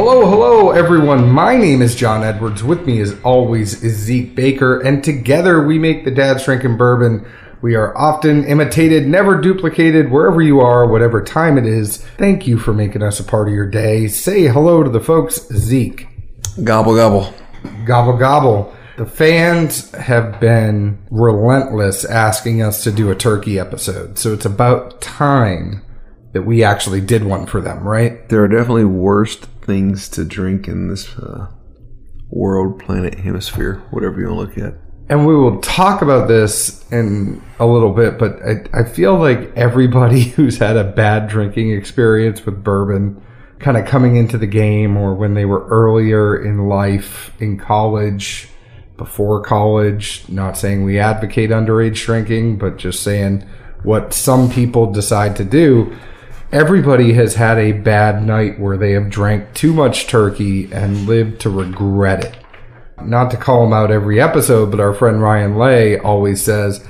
Hello, hello everyone. My name is John Edwards. With me as always is Zeke Baker, and together we make the Dad's Drinkin' Bourbon. We are often imitated, never duplicated, wherever you are, whatever time it is. Thank you for making us a part of your day. Say hello to the folks, Zeke. Gobble, gobble. Gobble, gobble. The fans have been relentless asking us to do a turkey episode, so it's about time that we actually did one for them, right? There are definitely worst things to drink in this world, planet, hemisphere, whatever you want to look at. And we will talk about this in a little bit, but I feel like everybody who's had a bad drinking experience with bourbon kind of coming into the game, or when they were earlier in life, in college, before college, not saying we advocate underage drinking, but just saying what some people decide to do. Everybody has had a bad night where they have drank too much turkey and lived to regret it. Not to call him out every episode, but our friend Ryan Lay always says,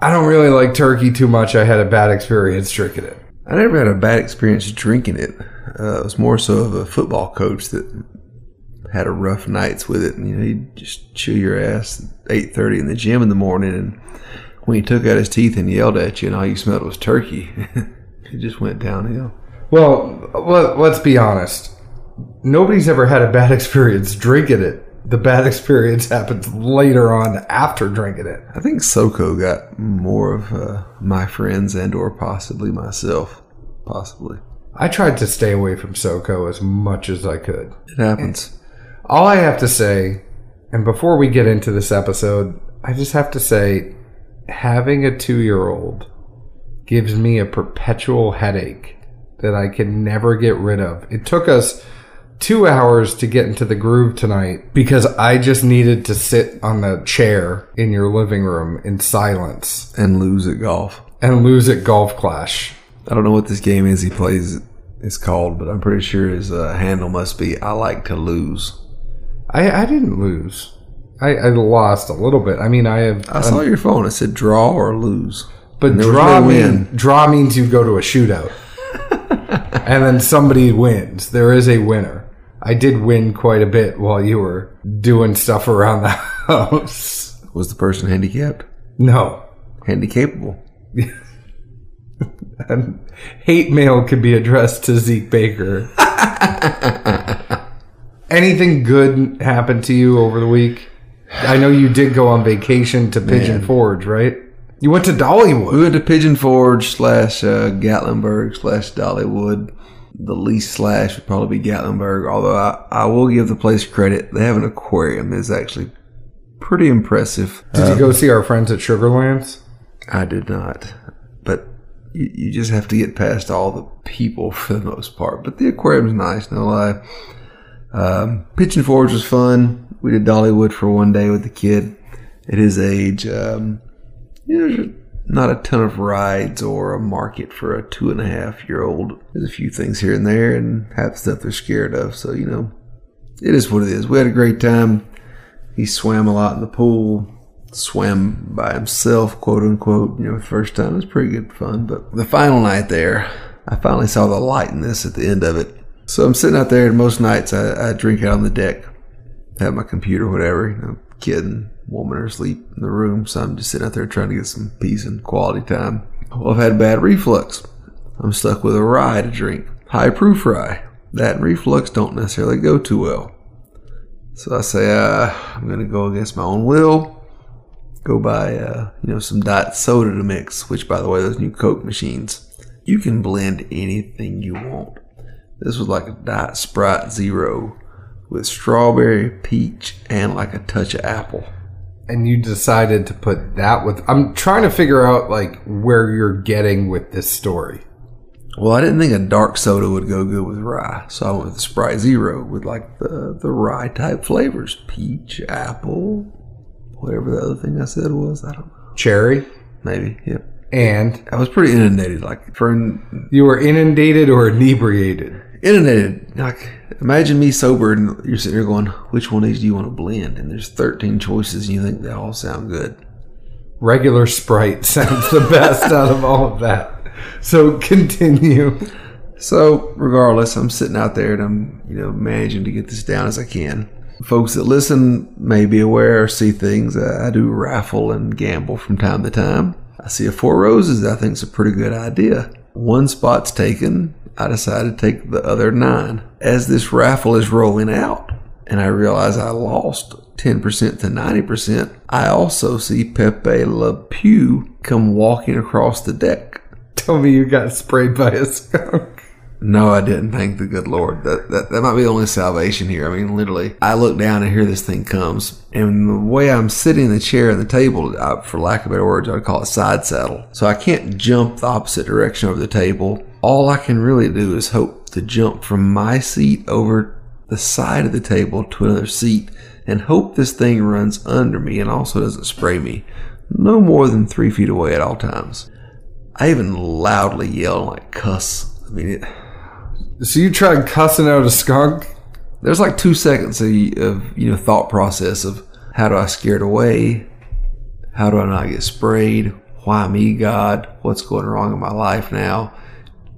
I don't really like turkey too much. I had a bad experience drinking it. I never had a bad experience drinking it. It was more so of a football coach that had a rough nights with it. And, you know, he'd just chew your ass at 8:30 in the gym in the morning. And when he took out his teeth and yelled at you and all you smelled was turkey, it just went downhill. Well, let's be honest. Nobody's ever had a bad experience drinking it. The bad experience happens later on after drinking it. I think SoCo got more of my friends and or possibly myself. Possibly. I tried to stay away from SoCo as much as I could. It happens. And all I have to say, and before we get into this episode, I just have to say, having a 2-year-old gives me a perpetual headache that I can never get rid of. It took us 2 hours to get into the groove tonight because I just needed to sit on the chair in your living room in silence. And lose at golf. And lose at Golf Clash. I don't know what this game is he plays is called, but I'm pretty sure his handle must be, I like to lose. I didn't lose. I lost a little bit. I mean, I saw your phone. It said draw or lose. But draw means you go to a shootout. And then somebody wins. There is a winner. I did win quite a bit while you were doing stuff around the house. Was the person handicapped? No. Handicapable. And hate mail could be addressed to Zeke Baker. Anything good happened to you over the week? I know you did go on vacation to Pigeon Forge, right? You went to Dollywood. We went to Pigeon Forge /Gatlinburg /Dollywood. The least / would probably be Gatlinburg, although I will give the place credit. They have an aquarium that's actually pretty impressive. Did you go see our friends at Sugarlands? I did not. But you just have to get past all the people for the most part. But the aquarium's nice, no lie. Pigeon Forge was fun. We did Dollywood for one day with the kid at his age. There's not a ton of rides or a market for a 2.5-year-old. There's a few things here and there and half stuff they're scared of. So, you know, it is what it is. We had a great time. He swam a lot in the pool, swam by himself, quote unquote. You know, the first time it was pretty good fun. But the final night there, I finally saw the lightness at the end of it. So I'm sitting out there, and most nights I drink out on the deck, have my computer, whatever, you know, kidding. Woman or asleep in the room, so I'm just sitting out there trying to get some peace and quality time. Well, I've had bad reflux. I'm stuck with a rye to drink. High proof rye. That and reflux don't necessarily go too well. So I say, I'm going to go against my own will. Go buy, some diet soda to mix, which, by the way, those new Coke machines, you can blend anything you want. This was like a Diet Sprite Zero with strawberry, peach, and like a touch of apple. And you decided to put that with... I'm trying to figure out, like, where you're getting with this story. Well, I didn't think a dark soda would go good with rye. So I went with the Sprite Zero with, like, the rye-type flavors. Peach, apple, whatever the other thing I said was. I don't know. Cherry? Maybe, yep. And? I was pretty inundated. Like, you were inundated or inebriated? Inundated. Like, imagine me sober and you're sitting there going, which one of these do you want to blend? And there's 13 choices and you think they all sound good. Regular Sprite sounds the best out of all of that. So continue. So regardless, I'm sitting out there and I'm, managing to get this down as I can. Folks that listen may be aware or see things. I do raffle and gamble from time to time. I see a Four Roses that I think is a pretty good idea. One spot's taken. I decided to take the other 9. As this raffle is rolling out and I realize I lost 10% to 90%, I also see Pepe Le Pew come walking across the deck. Tell me you got sprayed by a skunk. No, I didn't, thank the good Lord. That might be the only salvation here. I mean, literally, I look down and here this thing comes. And the way I'm sitting in the chair and the table, for lack of better words, I'd call it side saddle. So I can't jump the opposite direction over the table. All I can really do is hope to jump from my seat over the side of the table to another seat and hope this thing runs under me and also doesn't spray me. No more than 3 feet away at all times. I even loudly yell and cuss. So you tried cussing out a skunk? There's 2 seconds of thought process of how do I scare it away? How do I not get sprayed? Why me, God? What's going wrong in my life now?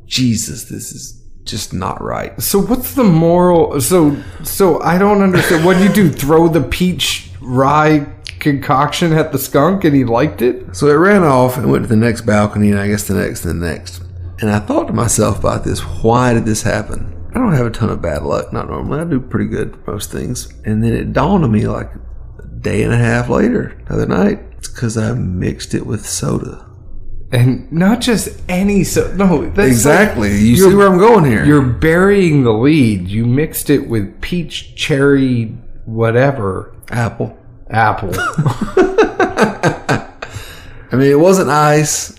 Jesus, this is just not right. So what's the moral? So I don't understand. What do you do? Throw the peach rye concoction at the skunk and he liked it? So it ran off and went to the next balcony and I guess the next. And I thought to myself about this, why did this happen? I don't have a ton of bad luck, not normally. I do pretty good for most things. And then it dawned on me a day and a half later, another night, it's because I mixed it with soda. And not just any soda. No, that's exactly. You see where I'm going here. You're burying the lead. You mixed it with peach, cherry, whatever. Apple. It wasn't ice.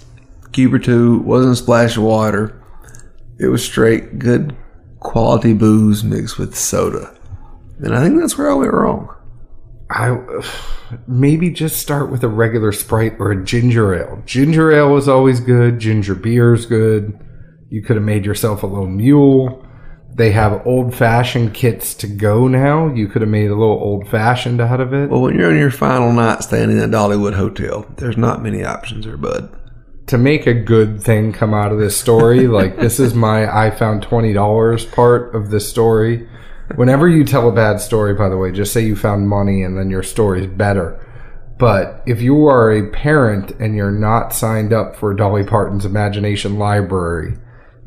Cube or two, wasn't a splash of water. It was straight good quality booze mixed with soda, and I think that's where I went wrong. I maybe just start with a regular Sprite or a ginger ale. Ginger ale is always good. Ginger beer is good. You could have made yourself a little mule. They have old-fashioned kits to go now. You could have made a little old-fashioned out of it. Well, when you're on your final night staying in a Dollywood hotel, there's not many options there, bud. To make a good thing come out of this story, this is my I found $20 part of this story. Whenever you tell a bad story, by the way, just say you found money and then your story's better. But if you are a parent and you're not signed up for Dolly Parton's Imagination Library,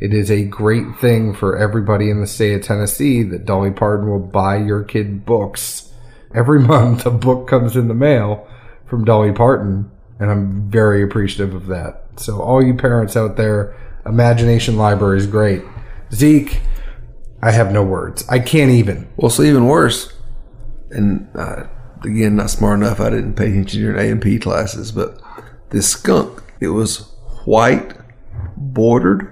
it is a great thing for everybody in the state of Tennessee that Dolly Parton will buy your kid books. Every month a book comes in the mail from Dolly Parton, and I'm very appreciative of that. So all you parents out there, Imagination Library is great. Zeke, I have no words. I can't even. Well, so even worse, and again, not smart enough. I didn't pay attention to A&P classes, but this skunk, it was white, bordered,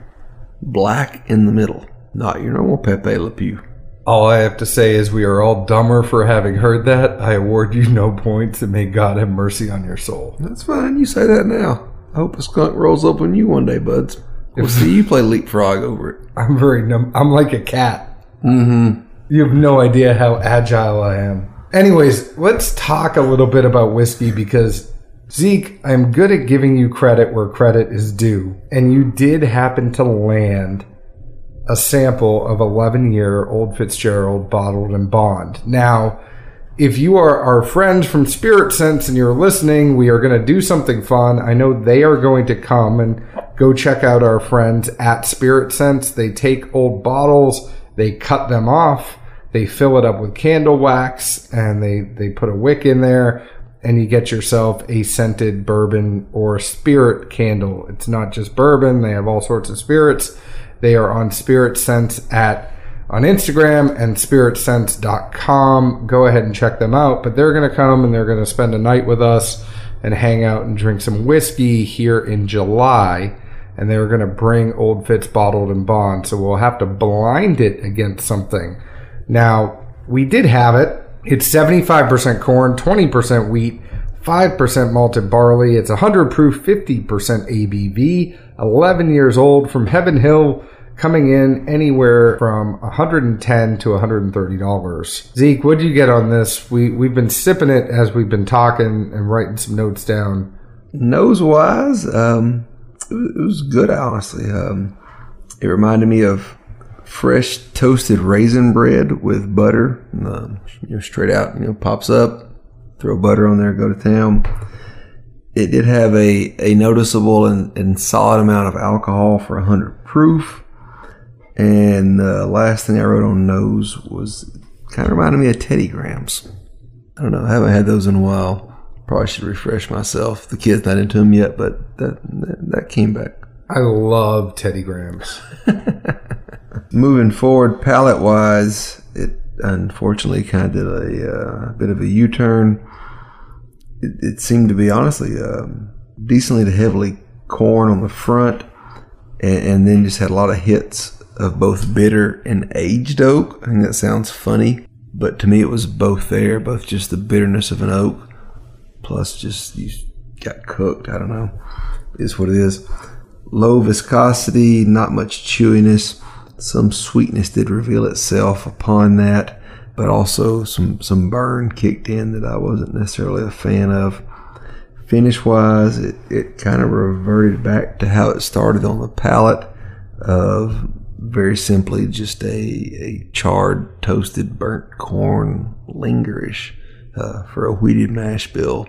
black in the middle. Not your normal Pepe Le Pew. All I have to say is we are all dumber for having heard that. I award you no points, and may God have mercy on your soul. That's fine. You say that now. I hope a skunk rolls up on you one day, buds. We'll see you play leapfrog over it. I'm very numb. I'm like a cat. Mm-hmm. You have no idea how agile I am. Anyways, let's talk a little bit about whiskey because, Zeke, I'm good at giving you credit where credit is due. And you did happen to land a sample of 11-year Old Fitzgerald bottled and bond. Now, if you are our friend from Spirit Sense and you're listening, we are going to do something fun. I know they are going to come and go check out our friends at Spirit Sense. They take old bottles, they cut them off, they fill it up with candle wax, and they put a wick in there, and you get yourself a scented bourbon or spirit candle. It's not just bourbon. They have all sorts of spirits. They are on Spirit Sense on Instagram and spiritsense.com. Go ahead and check them out. But they're going to come and they're going to spend a night with us and hang out and drink some whiskey here in July. And they're going to bring Old Fitz bottled and bond. So we'll have to blind it against something. Now, we did have it. It's 75% corn, 20% wheat, 5% malted barley. It's 100 proof, 50% ABV, 11 years old from Heaven Hill. Coming in anywhere from $110 to $130. Zeke, what did you get on this? We've been sipping it as we've been talking and writing some notes down. Nose-wise, it was good, honestly. It reminded me of fresh toasted raisin bread with butter. And, straight out, pops up, throw butter on there, go to town. It did have a noticeable and solid amount of alcohol for 100 proof. And the last thing I wrote on nose was kind of reminded me of Teddy Grahams. I don't know. I haven't had those in a while. Probably should refresh myself. The kid's not into them yet, but that came back. I love Teddy Grahams. Moving forward, palette-wise, it unfortunately kind of did a bit of a U-turn. It seemed to be, honestly, decently to heavily corn on the front, and then just had a lot of hits of both bitter and aged oak. I think that sounds funny, but to me it was both there, both just the bitterness of an oak, plus just you got cooked. I don't know. It's what it is. Low viscosity, not much chewiness. Some sweetness did reveal itself upon that, but also some burn kicked in that I wasn't necessarily a fan of. Finish-wise, it kind of reverted back to how it started on the palate of very simply just a charred, toasted, burnt corn lingerish for a wheated mash bill.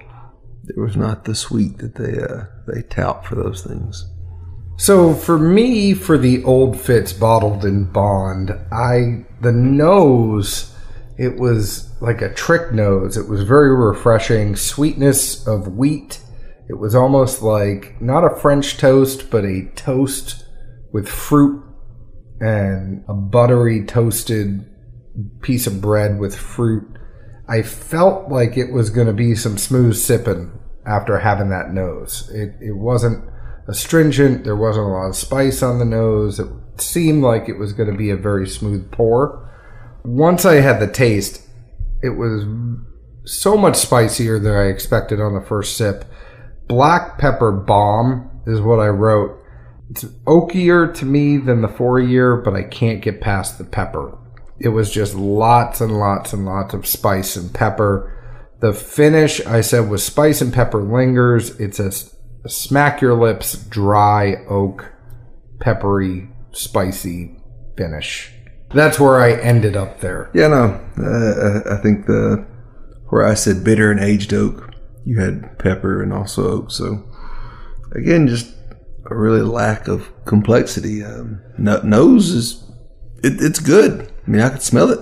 There was not the sweet that they tout for those things. So for me, for the Old Fitz bottled in bond, the nose, it was like a trick nose. It was very refreshing. Sweetness of wheat. It was almost like not a French toast, but a toast with fruit and a buttery toasted piece of bread with fruit. I felt like it was going to be some smooth sipping after having that nose. It wasn't astringent. There wasn't a lot of spice on the nose. It seemed like it was going to be a very smooth pour. Once I had the taste, it was so much spicier than I expected on the first sip. Black pepper bomb is what I wrote. It's oakier to me than the 4-year, but I can't get past the pepper. It was just lots and lots and lots of spice and pepper. The finish, I said, was spice and pepper lingers. It's a smack your lips, dry oak, peppery, spicy finish. That's where I ended up there. Yeah, no. I think where I said bitter and aged oak, you had pepper and also oak. So, again, just a really lack of complexity. Nose is, it's good. I mean, I could smell it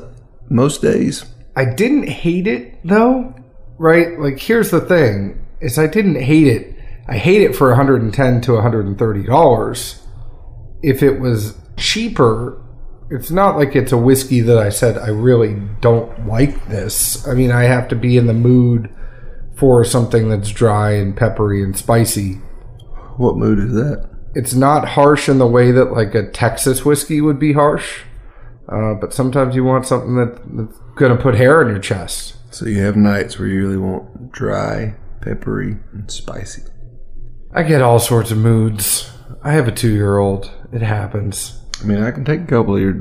most days. I didn't hate it, though, right? Like, here's the thing, is I didn't hate it. I hate it for $110 to $130. If it was cheaper, it's not like it's a whiskey that I said, I really don't like this. I mean, I have to be in the mood for something that's dry and peppery and spicy. What mood is that? It's not harsh in the way that like a Texas whiskey would be harsh, but sometimes you want something that's going to put hair on your chest. So you have nights where you really want dry, peppery, and spicy. I get all sorts of moods. I have a 2-year-old. It happens. I mean, I can take a couple of your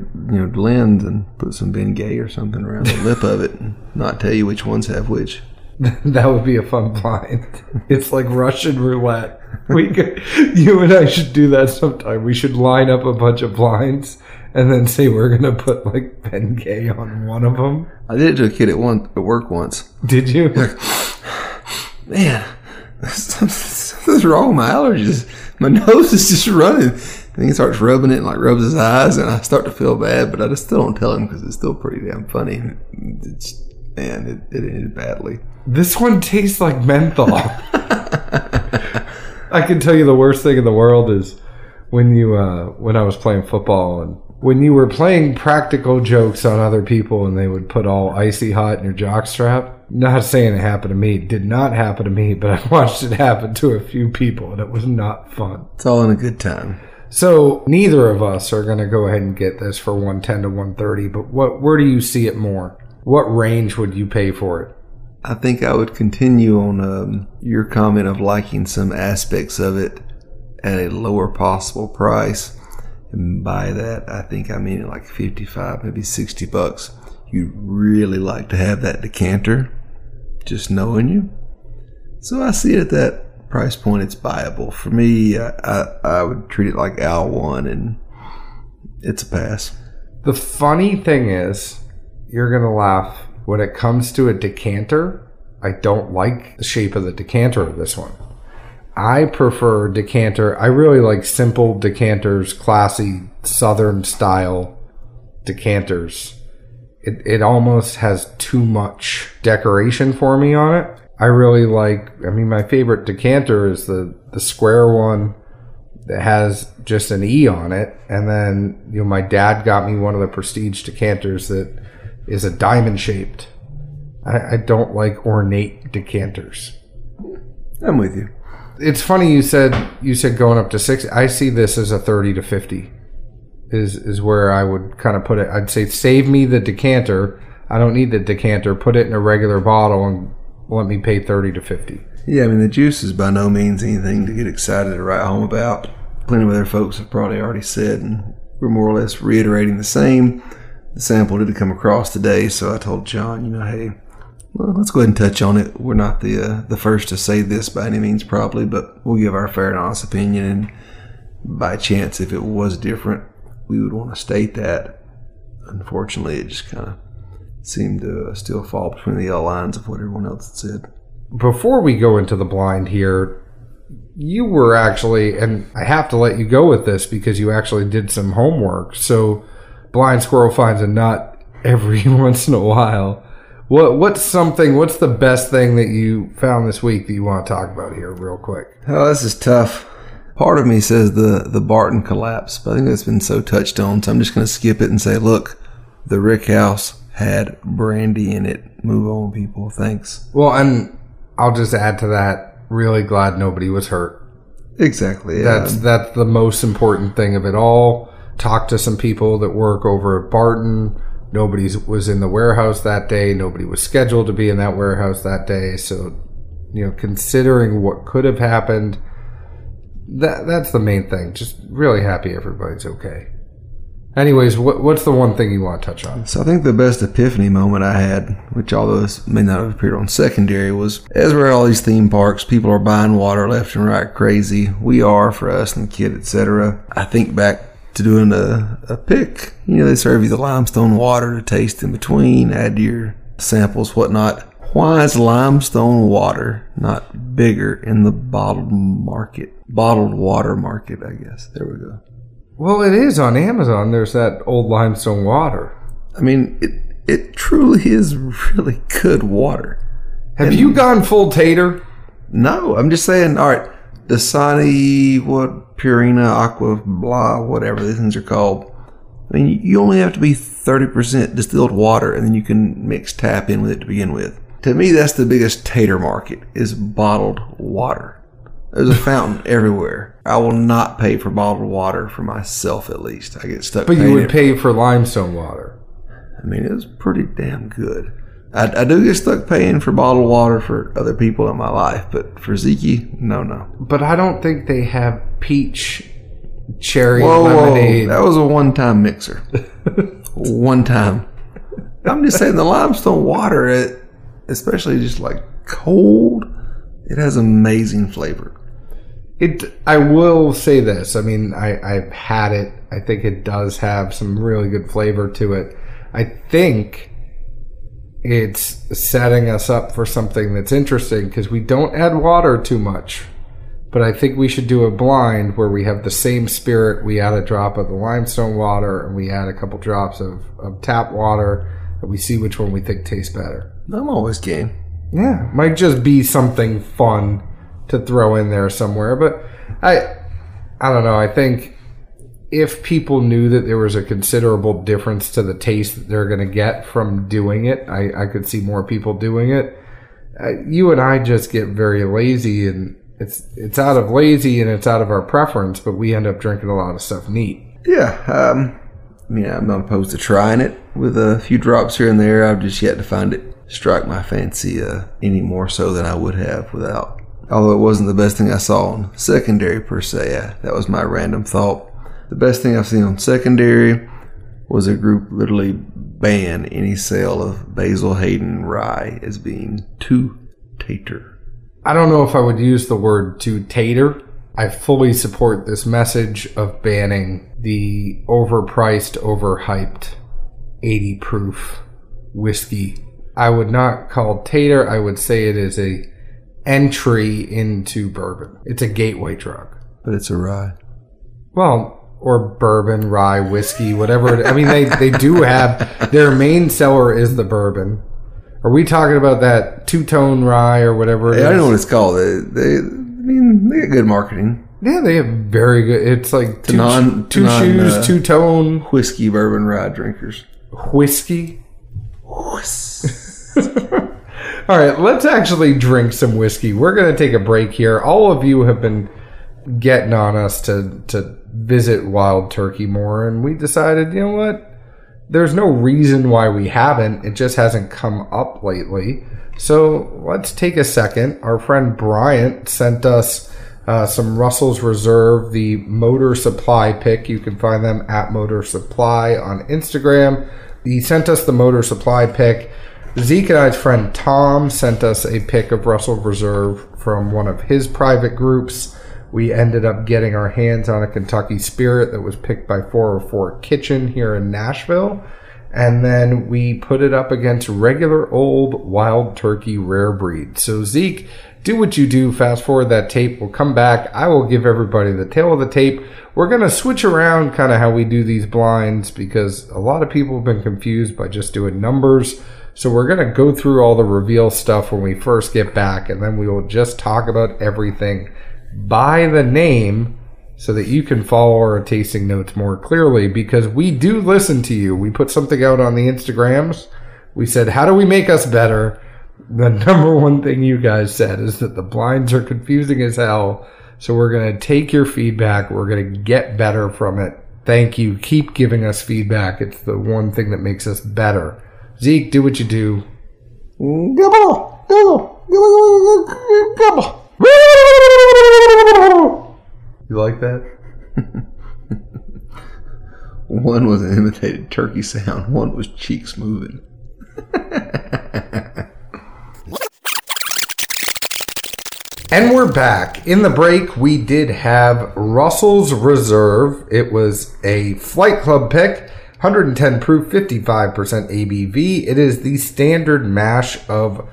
blends and put some Bengay or something around the lip of it and not tell you which ones have which. That would be a fun blind. It's like Russian roulette. You and I should do that sometime. We should line up a bunch of blinds and then say we're going to put like Bengay on one of them. I did it to a kid at work once. Did you? Like, man, something's wrong with my allergies. My nose is just running. And then he starts rubbing it and like rubs his eyes, and I start to feel bad, but I just still don't tell him because it's still pretty damn funny. It ended badly. This one tastes like menthol. I can tell you the worst thing in the world is when you when I was playing football and when you were playing practical jokes on other people and they would put all icy hot in your jockstrap. Not saying it happened to me. It did not happen to me, but I watched it happen to a few people, and it was not fun. It's all in a good time. So neither of us are going to go ahead and get this for $110 to $130. But where do you see it more? What range would you pay for it? I think I would continue on your comment of liking some aspects of it at a lower possible price. And by that, I think I mean like $55, maybe $60. You'd really like to have that decanter, just knowing you. So I see it at that price point. It's buyable. For me, I would treat it like Al 1 and It's a pass. The funny thing is, you're going to laugh, when it comes to a decanter, I don't like the shape of the decanter of this one. I prefer decanter. I really like simple decanters, classy, southern-style decanters. It almost has too much decoration for me on it. I really like, I mean, my favorite decanter is the square one that has just an E on it. And then, you know, my dad got me one of the Prestige decanters that is a diamond-shaped. I don't like ornate decanters. I'm with you. It's funny you said going up to 60. I see this as a 30 to 50 is where I would kind of put it. I'd say save me the decanter. I don't need the decanter. Put it in a regular bottle and let me pay 30 to 50. Yeah, I mean, the juice is by no means anything to get excited or write home about. Plenty of other folks have probably already said, and we're more or less reiterating the same. The sample did come across today, so I told John, you know, hey, well, let's go ahead and touch on it. We're not the first to say this by any means, probably, but we'll give our fair and honest opinion. And by chance, if it was different, we would want to state that. Unfortunately, it just kind of seemed to still fall between the yellow lines of what everyone else had said. Before we go into the blind here, you were actually, and I have to let you go with this because you actually did some homework. So Blind Squirrel finds a nut every once in a while. What's the best thing that you found this week that you want to talk about here real quick? Oh, this is tough. Part of me says the Barton collapse, but I think that's been so touched on, so I'm just going to skip it and say, look, the Rick House had brandy in it. Move on, people. Thanks. Well, and I'll just add to that, really glad nobody was hurt. Exactly. Yeah. That's the most important thing of it all. Talk to some people that work over at Barton. Nobody was in the warehouse that day. Nobody was scheduled to be in that warehouse that day. So, you know, considering what could have happened, that's the main thing. Just really happy everybody's okay. Anyways, what's the one thing you want to touch on? So I think the best epiphany moment I had, which although this may not have appeared on secondary, was as we're at all these theme parks, people are buying water left and right crazy. We are, for us and the kid, etc. I think back to doing a pick. You know, they serve you the limestone water to taste in between, add to your samples, whatnot. Why is limestone water not bigger in the bottled water market, I guess? There we go. Well, it is on Amazon. There's that old limestone water. I mean, it truly is really good water. Have you gone full tater? No, I'm just saying, all right, Dasani, what, Purina, Aqua, blah, whatever these things are called. I mean, you only have to be 30% distilled water, and then you can mix tap in with it to begin with. To me, that's the biggest tater market, is bottled water. There's a fountain everywhere. I will not pay for bottled water for myself, at least. I get stuck. But you would pay for limestone water. I mean, it was pretty damn good. I do get stuck paying for bottled water for other people in my life, but for Zeke, no. But I don't think they have peach, cherry, lemonade. That was a one-time mixer. One time. I'm just saying the limestone water, especially just like cold, it has amazing flavor. I will say this. I mean, I've had it. I think it does have some really good flavor to it. I think it's setting us up for something that's interesting because we don't add water too much. But I think we should do a blind where we have the same spirit. We add a drop of the limestone water and we add a couple drops of tap water and we see which one we think tastes better. I'm always game. Yeah, might just be something fun to throw in there somewhere. But I don't know. I think if people knew that there was a considerable difference to the taste that they're going to get from doing it, I could see more people doing it. You and I just get very lazy, and it's out of lazy and it's out of our preference, but we end up drinking a lot of stuff neat. Yeah, I'm not opposed to trying it with a few drops here and there. I've just yet to find it strike my fancy any more so than I would have without. Although it wasn't the best thing I saw on secondary per se. That was my random thought. The best thing I've seen on secondary was a group literally ban any sale of Basil Hayden rye as being too tater. I don't know if I would use the word too tater. I fully support this message of banning the overpriced, overhyped 80 proof whiskey. I would not call it tater. I would say it is a entry into bourbon. It's a gateway drug. But it's a rye. Well, or bourbon, rye, whiskey, whatever. I mean, they do have, their main seller is the bourbon. Are we talking about that two-tone rye or whatever it is? I don't know what it's called. They, I mean, they get good marketing. Yeah, they have very good, it's like two-tone. Whiskey, bourbon, rye drinkers. Whiskey? All right, let's actually drink some whiskey. We're going to take a break here. All of you have been getting on us to visit Wild Turkey more, and we decided, you know what? There's no reason why we haven't. It just hasn't come up lately. So let's take a second. Our friend Bryant sent us some Russell's Reserve, the Motor Supply pick. You can find them at Motor Supply on Instagram. He sent us the Motor Supply pick. Zeke and I's friend Tom sent us a pick of Russell's Reserve from one of his private groups. We ended up getting our hands on a Kentucky Spirit that was picked by 404 Kitchen here in Nashville. And then we put it up against regular old Wild Turkey Rare Breed. So Zeke, do what you do. Fast forward that tape. We'll come back. I will give everybody the tail of the tape. We're going to switch around kind of how we do these blinds because a lot of people have been confused by just doing numbers. So we're going to go through all the reveal stuff when we first get back, and then we will just talk about everything by the name so that you can follow our tasting notes more clearly, because we do listen to you. We put something out on the Instagrams. We said, how do we make us better? The number one thing you guys said is that the blinds are confusing as hell. So we're going to take your feedback. We're going to get better from it. Thank you. Keep giving us feedback. It's the one thing that makes us better. Zeke, do what you do. You like that? One was an imitated turkey sound. One was cheeks moving. And we're back. In the break, we did have Russell's Reserve. It was a Flight Club pick. 110 proof, 55% ABV. It is the standard mash of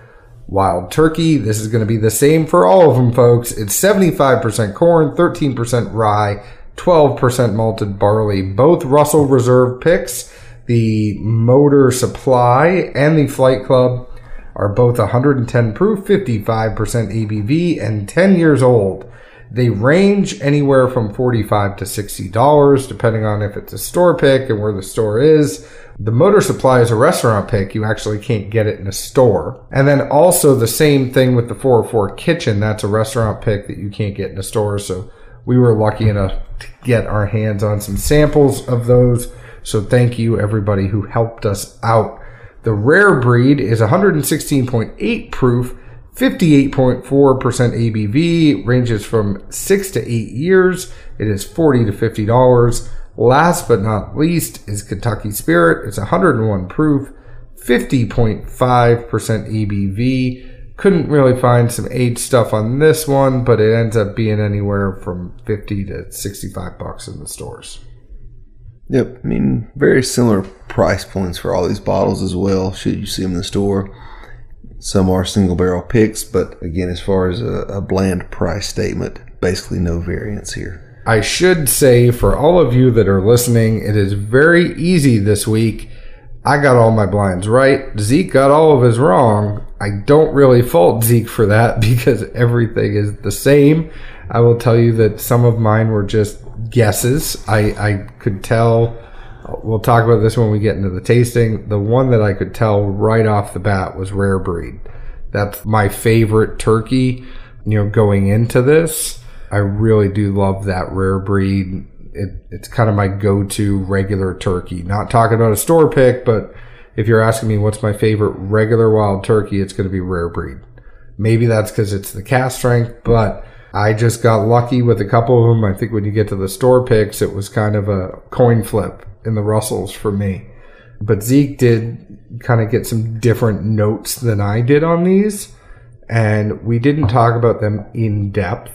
Wild Turkey. This is going to be the same for all of them, folks. It's 75% corn, 13% rye, 12% malted barley. Both Russell Reserve picks, the Motor Supply and the Flight Club, are both 110 proof, 55% ABV, and 10 years old. They range anywhere from $45 to $60, depending on if it's a store pick and where the store is. The Motor Supply is a restaurant pick. You actually can't get it in a store. And then also the same thing with the 404 Kitchen. That's a restaurant pick that you can't get in a store. So we were lucky enough to get our hands on some samples of those. So thank you, everybody who helped us out. The Rare Breed is 116.8 proof, 58.4% ABV, ranges from 6 to 8 years. It is $40 to $50. Last but not least is Kentucky Spirit. It's 101 proof, 50.5% ABV. Couldn't really find some age stuff on this one, but it ends up being anywhere from $50 to $65 in the stores. Yep, I mean, very similar price points for all these bottles as well, should you see them in the store. Some are single barrel picks, but again, as far as a bland price statement, basically no variance here. I should say for all of you that are listening, it is very easy this week. I got all my blinds right. Zeke got all of his wrong. I don't really fault Zeke for that because everything is the same. I will tell you that some of mine were just guesses. I could tell. We'll talk about this when we get into the tasting. The one that I could tell right off the bat was Rare Breed. That's my favorite turkey, you know, going into this. I really do love that Rare Breed. It's kind of my go-to regular turkey. Not talking about a store pick, but if you're asking me what's my favorite regular Wild Turkey, it's going to be Rare Breed. Maybe that's because it's the cast strength, but I just got lucky with a couple of them. I think when you get to the store picks, it was kind of a coin flip in the Russells for me. But Zeke did kind of get some different notes than I did on these, and we didn't talk about them in depth.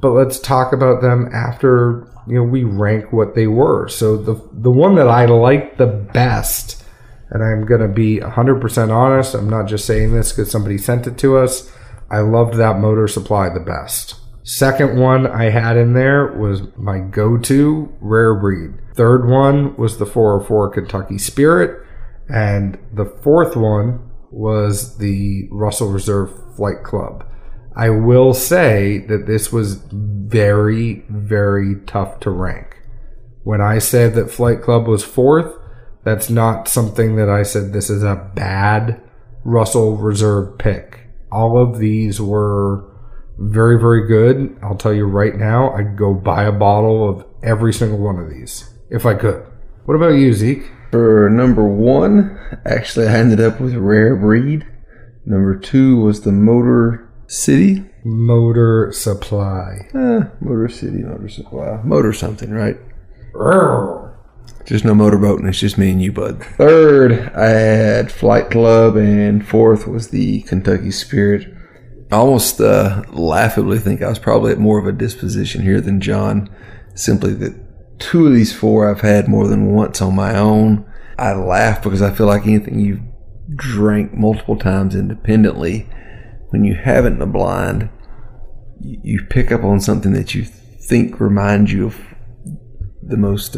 but let's talk about them after, you know, we rank what they were. So the one that I liked the best, and I'm going to be 100% honest, I'm not just saying this because somebody sent it to us, I loved that Motor Supply the best. Second one I had in there was my go-to Rare Breed. Third one was the 404 Kentucky Spirit. And the fourth one was the Russell's Reserve Flight Club. I will say that this was very, very tough to rank. When I said that Flight Club was fourth, that's not something that I said this is a bad Russell's Reserve pick. All of these were very, very good. I'll tell you right now, I'd go buy a bottle of every single one of these if I could. What about you, Zeke? For number one, actually, I ended up with Rare Breed. Number two was the Motor Supply. Motor Supply. Motor something, right? Just no motorboating. It's just me and you, bud. Third, I had Flight Club, and fourth was the Kentucky Spirit. I almost laughably think I was probably at more of a disposition here than John, simply that two of these four I've had more than once on my own. I laugh because I feel like anything you've drank multiple times independently, when you have it in the blind, you pick up on something that you think reminds you of the most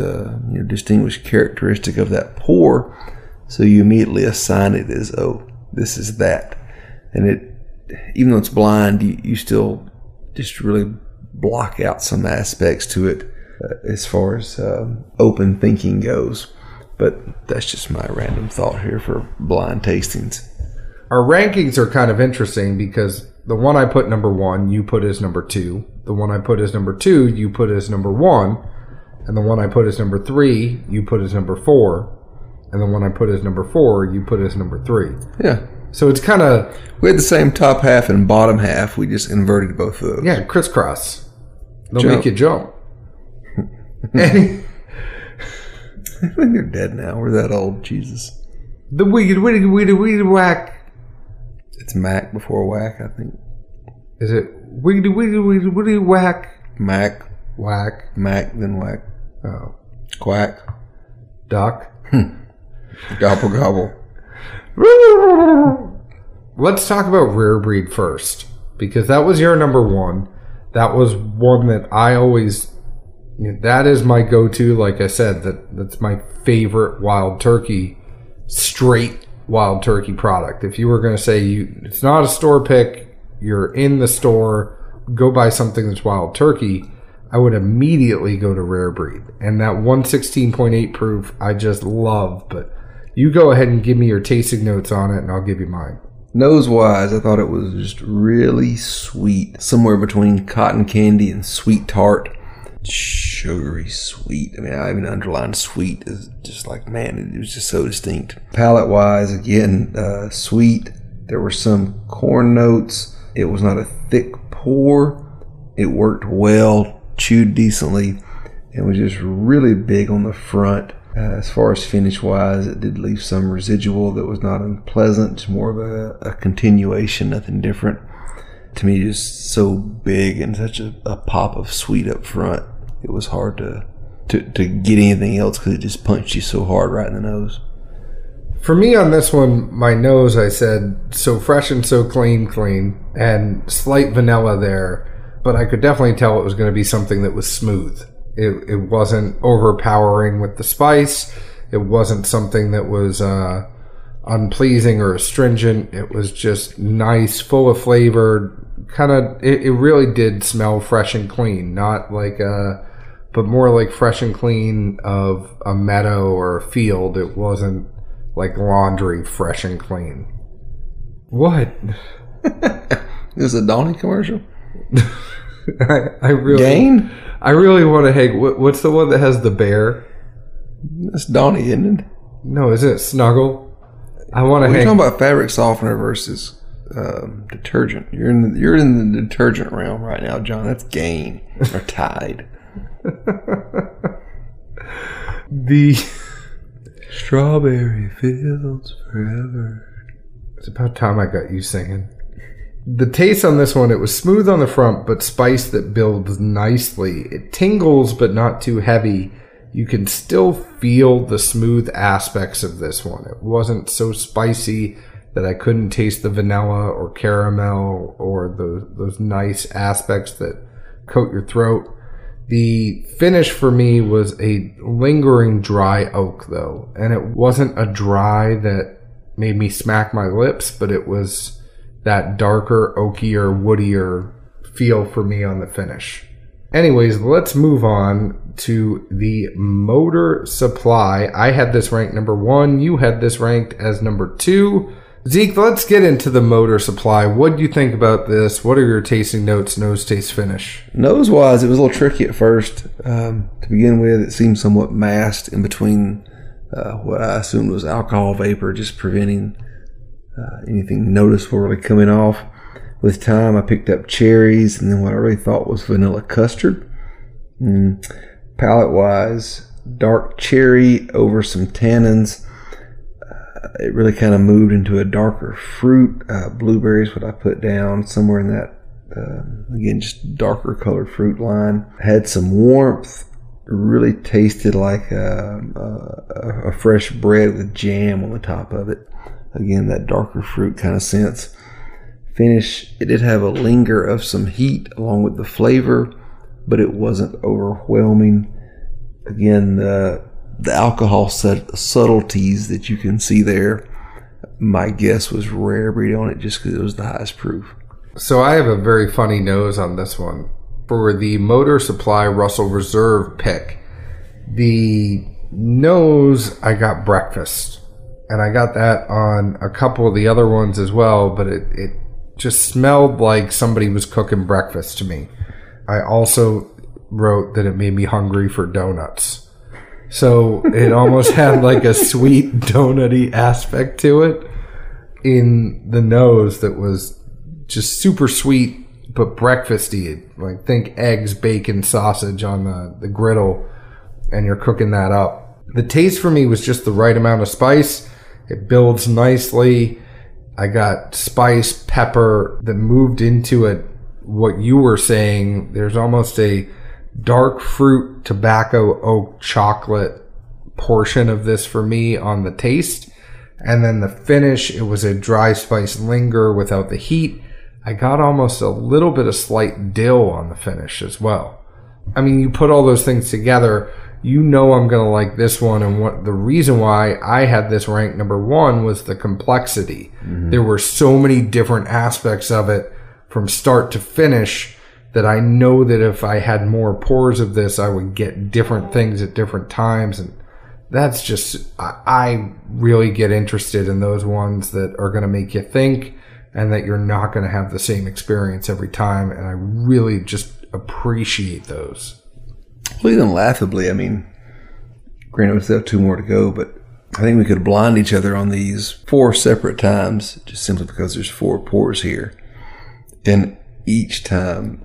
distinguished characteristic of that pour, so you immediately assign it as, oh, this is that. And it, even though it's blind, you still just really block out some aspects to it as far as open thinking goes. But that's just my random thought here for blind tastings. Our rankings are kind of interesting because the one I put number one, you put as number two. The one I put as number two, you put as number one. And the one I put as number three, you put as number four. And the one I put as number four, you put as number three. Yeah. So it's kind of... We had the same top half and bottom half. We just inverted both of those. Yeah, crisscross. They'll make you jump. I think they're dead now. We're that old. Jesus. The wiggity whack. It's Mac before whack, I think. Is it wiggity whack? Mac. Whack. Mac, then whack. Oh. Quack. Duck. Gobble, gobble. Let's talk about Rare Breed first, because that was your number one. That was one that I always... That is my go-to, like I said, that's my favorite Wild Turkey, straight Wild Turkey product. If you were going to say it's not a store pick, you're in the store, go buy something that's Wild Turkey, I would immediately go to Rare Breed. And that 116.8 proof I just love, but you go ahead and give me your tasting notes on it and I'll give you mine. Nose-wise, I thought it was just really sweet, somewhere between cotton candy and sweet tart. Sugary sweet. I mean, I even underlined sweet as just like, man, it was just so distinct. Palate wise, again, sweet. There were some corn notes. It was not a thick pour. It worked well, chewed decently, and was just really big on the front. As far as finish wise, it did leave some residual that was not unpleasant. It's more of a continuation, nothing different. To me, just so big and such a pop of sweet up front. It was hard to get anything else because it just punched you so hard right in the nose. For me on this one, my nose, I said, so fresh and so clean, and slight vanilla there. But I could definitely tell it was going to be something that was smooth. It wasn't overpowering with the spice. It wasn't something that was unpleasing or astringent. It was just nice, full of flavor. Kind of, it really did smell fresh and clean, not like but more like fresh and clean of a meadow or a field. It wasn't like laundry fresh and clean. What? It was a Donnie commercial. I really, Gain? I really want to. Hey, what's the one that has the bear? That's Donnie, isn't it? No, is it Snuggle? I want to. We're talking about fabric softener versus detergent. You're in the detergent realm right now, John. That's Gain or Tide. The strawberry fields forever. It's about time I got you singing. The taste on this one, it was smooth on the front, but spice that builds nicely. It tingles, but not too heavy. You can still feel the smooth aspects of this one. It wasn't so spicy that I couldn't taste the vanilla or caramel or those nice aspects that coat your throat. The finish for me was a lingering dry oak, though. And it wasn't a dry that made me smack my lips, but it was that darker, oakier, woodier feel for me on the finish. Anyways, let's move on to the Motor Supply. I had this ranked number 1. You had this ranked as number 2. Zeke, let's get into the Motor Supply. What do you think about this? What are your tasting notes, nose, taste, finish? Nose-wise, it was a little tricky at first. To begin with, it seemed somewhat masked in between what I assumed was alcohol vapor, just preventing anything noticeable really coming off. With time, I picked up cherries and then what I really thought was vanilla custard. Palette-wise, dark cherry over some tannins. It really kind of moved into a darker fruit. Blueberries, what I put down, somewhere in that, again, just darker colored fruit line. Had some warmth. Really tasted like a fresh bread with jam on the top of it. Again, that darker fruit kind of sense. Finish, it did have a linger of some heat along with the flavor, but it wasn't overwhelming. Again, the alcohol subtleties that you can see there, my guess was Rare Breed on it just because it was the highest proof. So I have a very funny nose on this one. For the Motor Supply Russell's Reserve pick, the nose, I got breakfast. And I got that on a couple of the other ones as well, but it just smelled like somebody was cooking breakfast to me. I also wrote that it made me hungry for donuts. So it almost had like a sweet donut-y aspect to it in the nose that was just super sweet but breakfasty. Like think eggs, bacon, sausage on the griddle, and you're cooking that up. The taste for me was just the right amount of spice. It builds nicely. I got spice, pepper that moved into it. What you were saying, there's almost a dark fruit, tobacco, oak, chocolate portion of this for me on the taste. And then the finish, it was a dry spice linger without the heat. I got almost a little bit of slight dill on the finish as well. I mean, you put all those things together, you know I'm going to like this one. And what the reason why I had this ranked number 1 was the complexity. Mm-hmm. There were so many different aspects of it from start to finish that I know that if I had more pours of this, I would get different things at different times. And that's just, I really get interested in those ones that are going to make you think and that you're not going to have the same experience every time. And I really just appreciate those. Well, even laughably, I mean, granted, we still have 2 more to go, but I think we could blind each other on these 4 separate times just simply because there's 4 pours here. And each time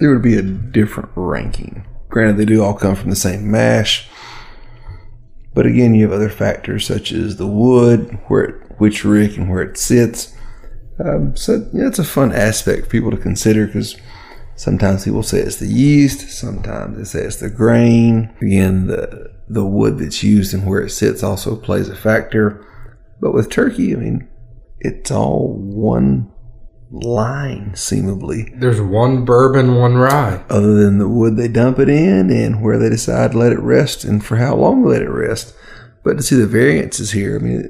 there would be a different ranking. Granted, they do all come from the same mash. But again, you have other factors such as the wood, which rick and where it sits. So yeah, it's a fun aspect for people to consider because sometimes people say it's the yeast. Sometimes they say it's the grain. Again, the wood that's used and where it sits also plays a factor. But with turkey, I mean, it's all one line, seemingly. There's one bourbon, one rye. Other than the wood they dump it in and where they decide to let it rest and for how long they let it rest. But to see the variances here, I mean,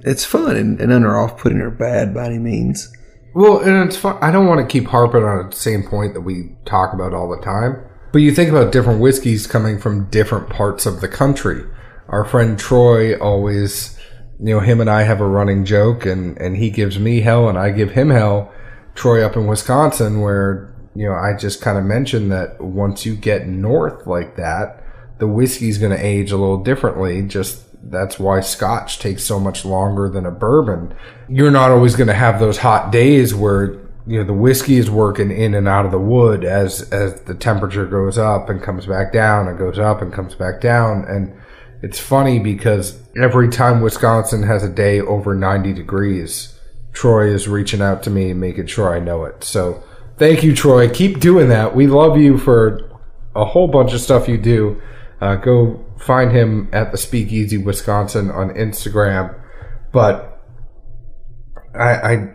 it's fun and none are off-putting or bad by any means. Well, and it's fun. I don't want to keep harping on the same point that we talk about all the time. But you think about different whiskeys coming from different parts of the country. Our friend Troy always, you know, him and I have a running joke and he gives me hell and I give him hell. Troy up in Wisconsin, where, you know, I just kind of mentioned that once you get north like that, the whiskey's going to age a little differently. Just that's why Scotch takes so much longer than a bourbon. You're not always going to have those hot days where, you know, the whiskey is working in and out of the wood as the temperature goes up and comes back down and goes up and comes back down. And it's funny because every time Wisconsin has a day over 90 degrees, Troy is reaching out to me and making sure I know it. So thank you, Troy. Keep doing that. We love you for a whole bunch of stuff you do. Go find him at the Speakeasy Wisconsin on Instagram. But I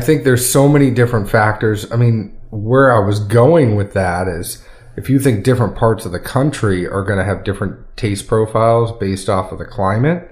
think there's so many different factors. I mean, where I was going with that is, if you think different parts of the country are going to have different taste profiles based off of the climate,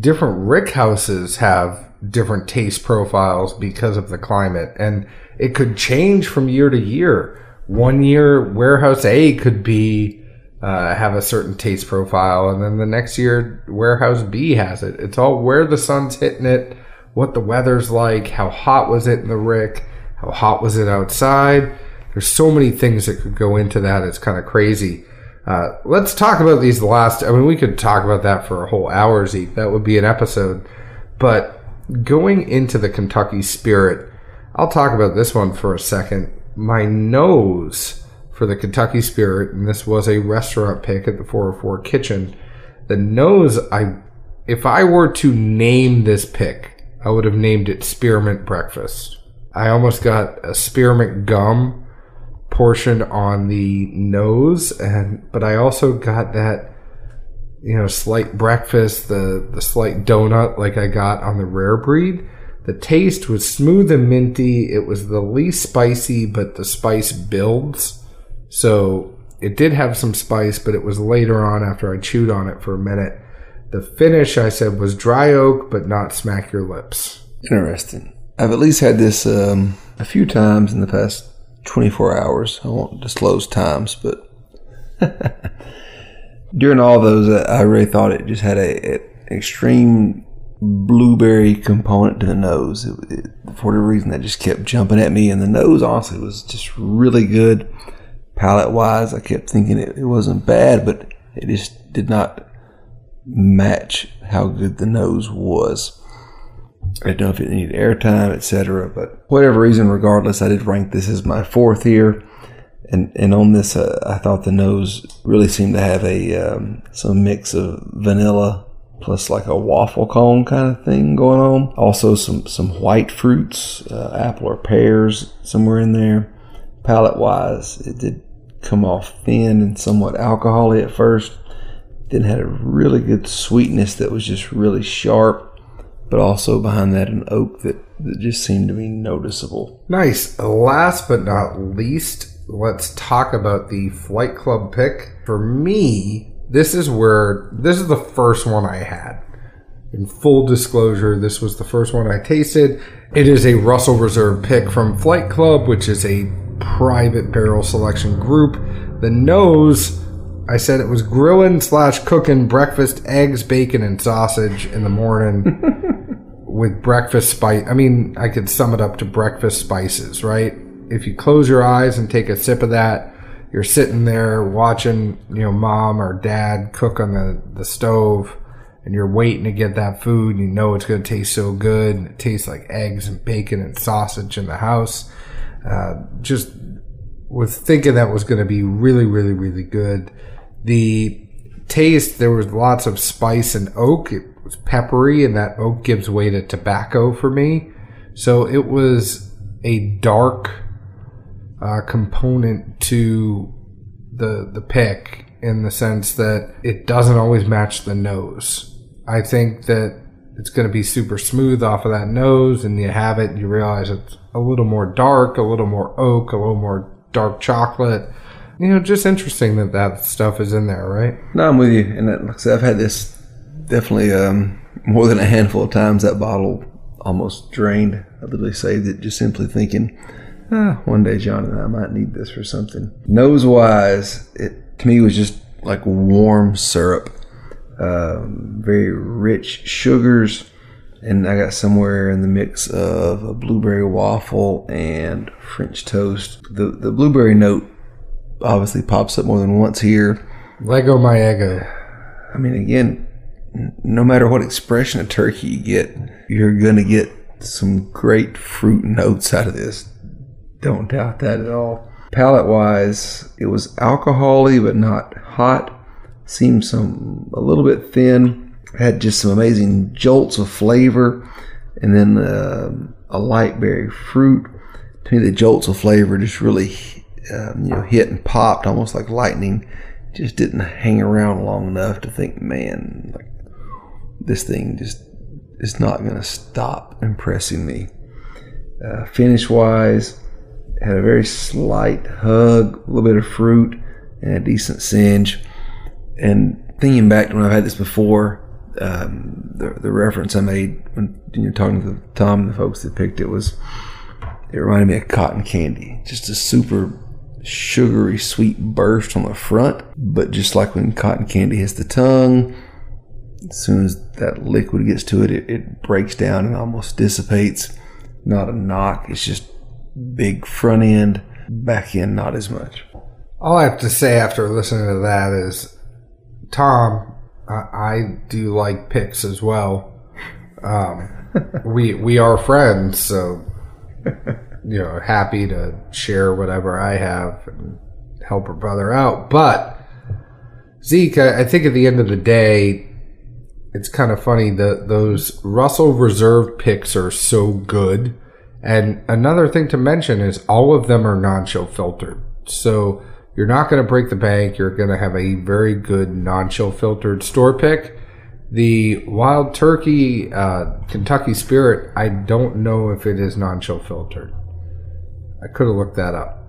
different rickhouses have different taste profiles because of the climate. And it could change from year to year. 1 year, warehouse A could be have a certain taste profile, and then the next year, warehouse B has it. It's all where the sun's hitting it, what the weather's like, how hot was it in the rick, how hot was it outside. There's so many things that could go into that. It's kind of crazy. Let's talk about these last... I mean, we could talk about that for a whole hour, Zeke. That would be an episode. But going into the Kentucky Spirit, I'll talk about this one for a second. My nose for the Kentucky Spirit, and this was a restaurant pick at the 404 Kitchen, the nose, if I were to name this pick, I would have named it Spearmint Breakfast. I almost got a spearmint gum portion on the nose, but I also got that, you know, slight breakfast, the slight donut like I got on the Rare Breed. The taste was smooth and minty. It was the least spicy, but the spice builds. So it did have some spice, but it was later on after I chewed on it for a minute. The finish, I said, was dry oak, but not smack your lips. Interesting. I've at least had this a few times in the past 24 hours. I won't disclose times, but during all those, I really thought it just had an extreme blueberry component to the nose. It, for the reason, that just kept jumping at me, and the nose honestly was just really good palate wise. I kept thinking it wasn't bad, but it just did not match how good the nose was. I don't know if it needed airtime, etc. But whatever reason, regardless, I did rank this as my fourth here. And on this, I thought the nose really seemed to have some mix of vanilla plus like a waffle cone kind of thing going on. Also some white fruits, apple or pears somewhere in there. Palate-wise, it did come off thin and somewhat alcoholic at first. Then had a really good sweetness that was just really sharp. But also behind that, an oak that just seemed to be noticeable. Nice. Last but not least, let's talk about the Flight Club pick. For me, this is the first one I had. In full disclosure, this was the first one I tasted. It is a Russell's Reserve pick from Flight Club, which is a private barrel selection group. The nose, I said it was grilling / cooking breakfast, eggs, bacon, and sausage in the morning with breakfast spice. I mean, I could sum it up to breakfast spices, right? If you close your eyes and take a sip of that, you're sitting there watching, you know, mom or dad cook on the stove, and you're waiting to get that food, and you know it's going to taste so good, and it tastes like eggs and bacon and sausage in the house. Just was thinking that was going to be really, really, really good. The taste, there was lots of spice and oak. It was peppery, and that oak gives way to tobacco for me. So it was a dark component to the pick, in the sense that it doesn't always match the nose. I think that it's going to be super smooth off of that nose, and you have it and you realize it's a little more dark, a little more oak, a little more dark chocolate. You know, just interesting that stuff is in there, right? No, I'm with you. And that, like I said, I've had this definitely more than a handful of times. That bottle almost drained. I literally saved it, just simply thinking, one day John and I might need this for something. Nose-wise, it to me was just like warm syrup, very rich sugars, and I got somewhere in the mix of a blueberry waffle and French toast. The blueberry note obviously pops up more than once here. Lego my ego. I mean, again, no matter what expression of turkey you get, you're going to get some great fruit notes out of this. Don't doubt that at all. Palate-wise, it was alcohol-y but not hot. Seemed a little bit thin. Had just some amazing jolts of flavor. and then a light berry fruit. To me, the jolts of flavor just really hit and popped almost like lightning. Just didn't hang around long enough to think, man, like, this thing just is not going to stop impressing me. Finish wise, had a very slight hug, a little bit of fruit, and a decent singe. And thinking back to when I've had this before, the reference I made when talking to Tom and the folks that picked it was, it reminded me of cotton candy. Just a super sugary sweet burst on the front, but just like when cotton candy hits the tongue, as soon as that liquid gets to it, it breaks down and almost dissipates. Not a knock, it's just big front end, back end not as much. All I have to say after listening to that is, Tom, I do like picks as well. We are friends, so happy to share whatever I have and help her brother out. But Zeke, I think at the end of the day, it's kind of funny that those Russell's Reserve picks are so good. And another thing to mention is all of them are non-chill filtered. So you're not going to break the bank. You're going to have a very good non-chill filtered store pick. The Wild Turkey Kentucky Spirit, I don't know if it is non-chill filtered. I could have looked that up.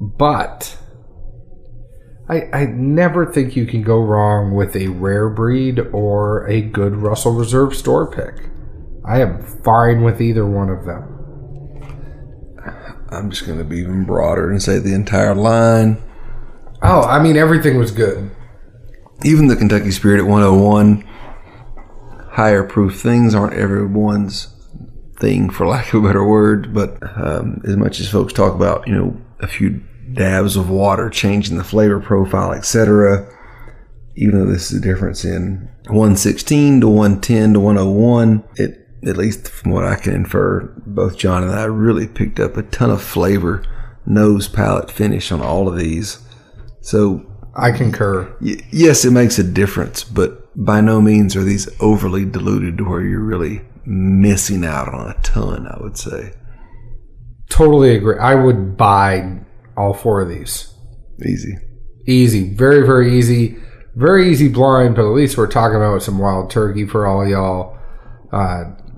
But I never think you can go wrong with a rare breed or a good Russell's Reserve store pick. I am fine with either one of them. I'm just going to be even broader and say the entire line. Oh, I mean, everything was good. Even the Kentucky Spirit at 101, higher proof things aren't everyone's thing, for lack of a better word. But as much as folks talk about, a few dabs of water changing the flavor profile, etc., even though this is a difference in 116 to 110 to 101, it, at least from what I can infer, both John and I really picked up a ton of flavor, nose, palate, finish on all of these. So I concur. Yes, it makes a difference, but by no means are these overly diluted to where you're really missing out on a ton, I would say. Totally agree. I would buy all four of these. Easy. Very, very easy. Very easy blind, but at least we're talking about some Wild Turkey for all y'all.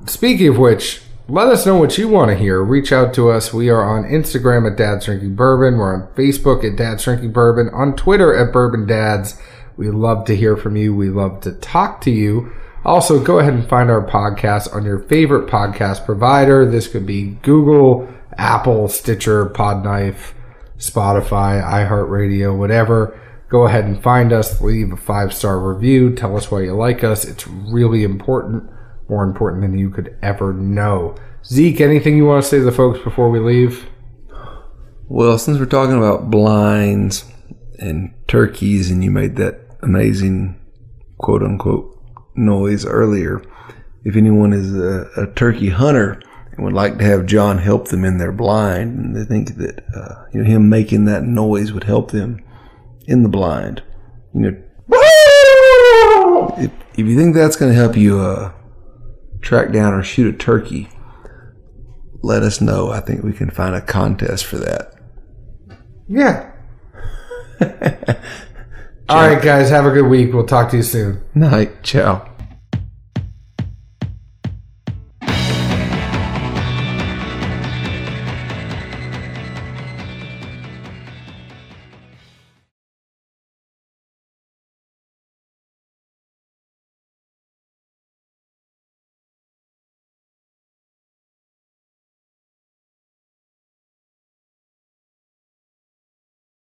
Speaking of which, let us know what you want to hear. Reach out to us. We are on Instagram at Dad's Drinking Bourbon. We're on Facebook at Dad's Drinking Bourbon. On Twitter at Bourbon Dads. We love to hear from you. We love to talk to you. Also, go ahead and find our podcast on your favorite podcast provider. This could be Google, Apple, Stitcher, Podknife, Spotify, iHeartRadio, whatever. Go ahead and find us. Leave a 5-star review. Tell us why you like us. It's really important. More important than you could ever know. Zeke, anything you want to say to the folks before we leave? Well, since we're talking about blinds and turkeys, and you made that amazing quote-unquote noise earlier, if anyone is a turkey hunter and would like to have John help them in their blind, and they think that him making that noise would help them in the blind, if you think that's going to help you track down or shoot a turkey, let us know. I think we can find a contest for that. Yeah. All right, guys. Have a good week. We'll talk to you soon. Night. Ciao.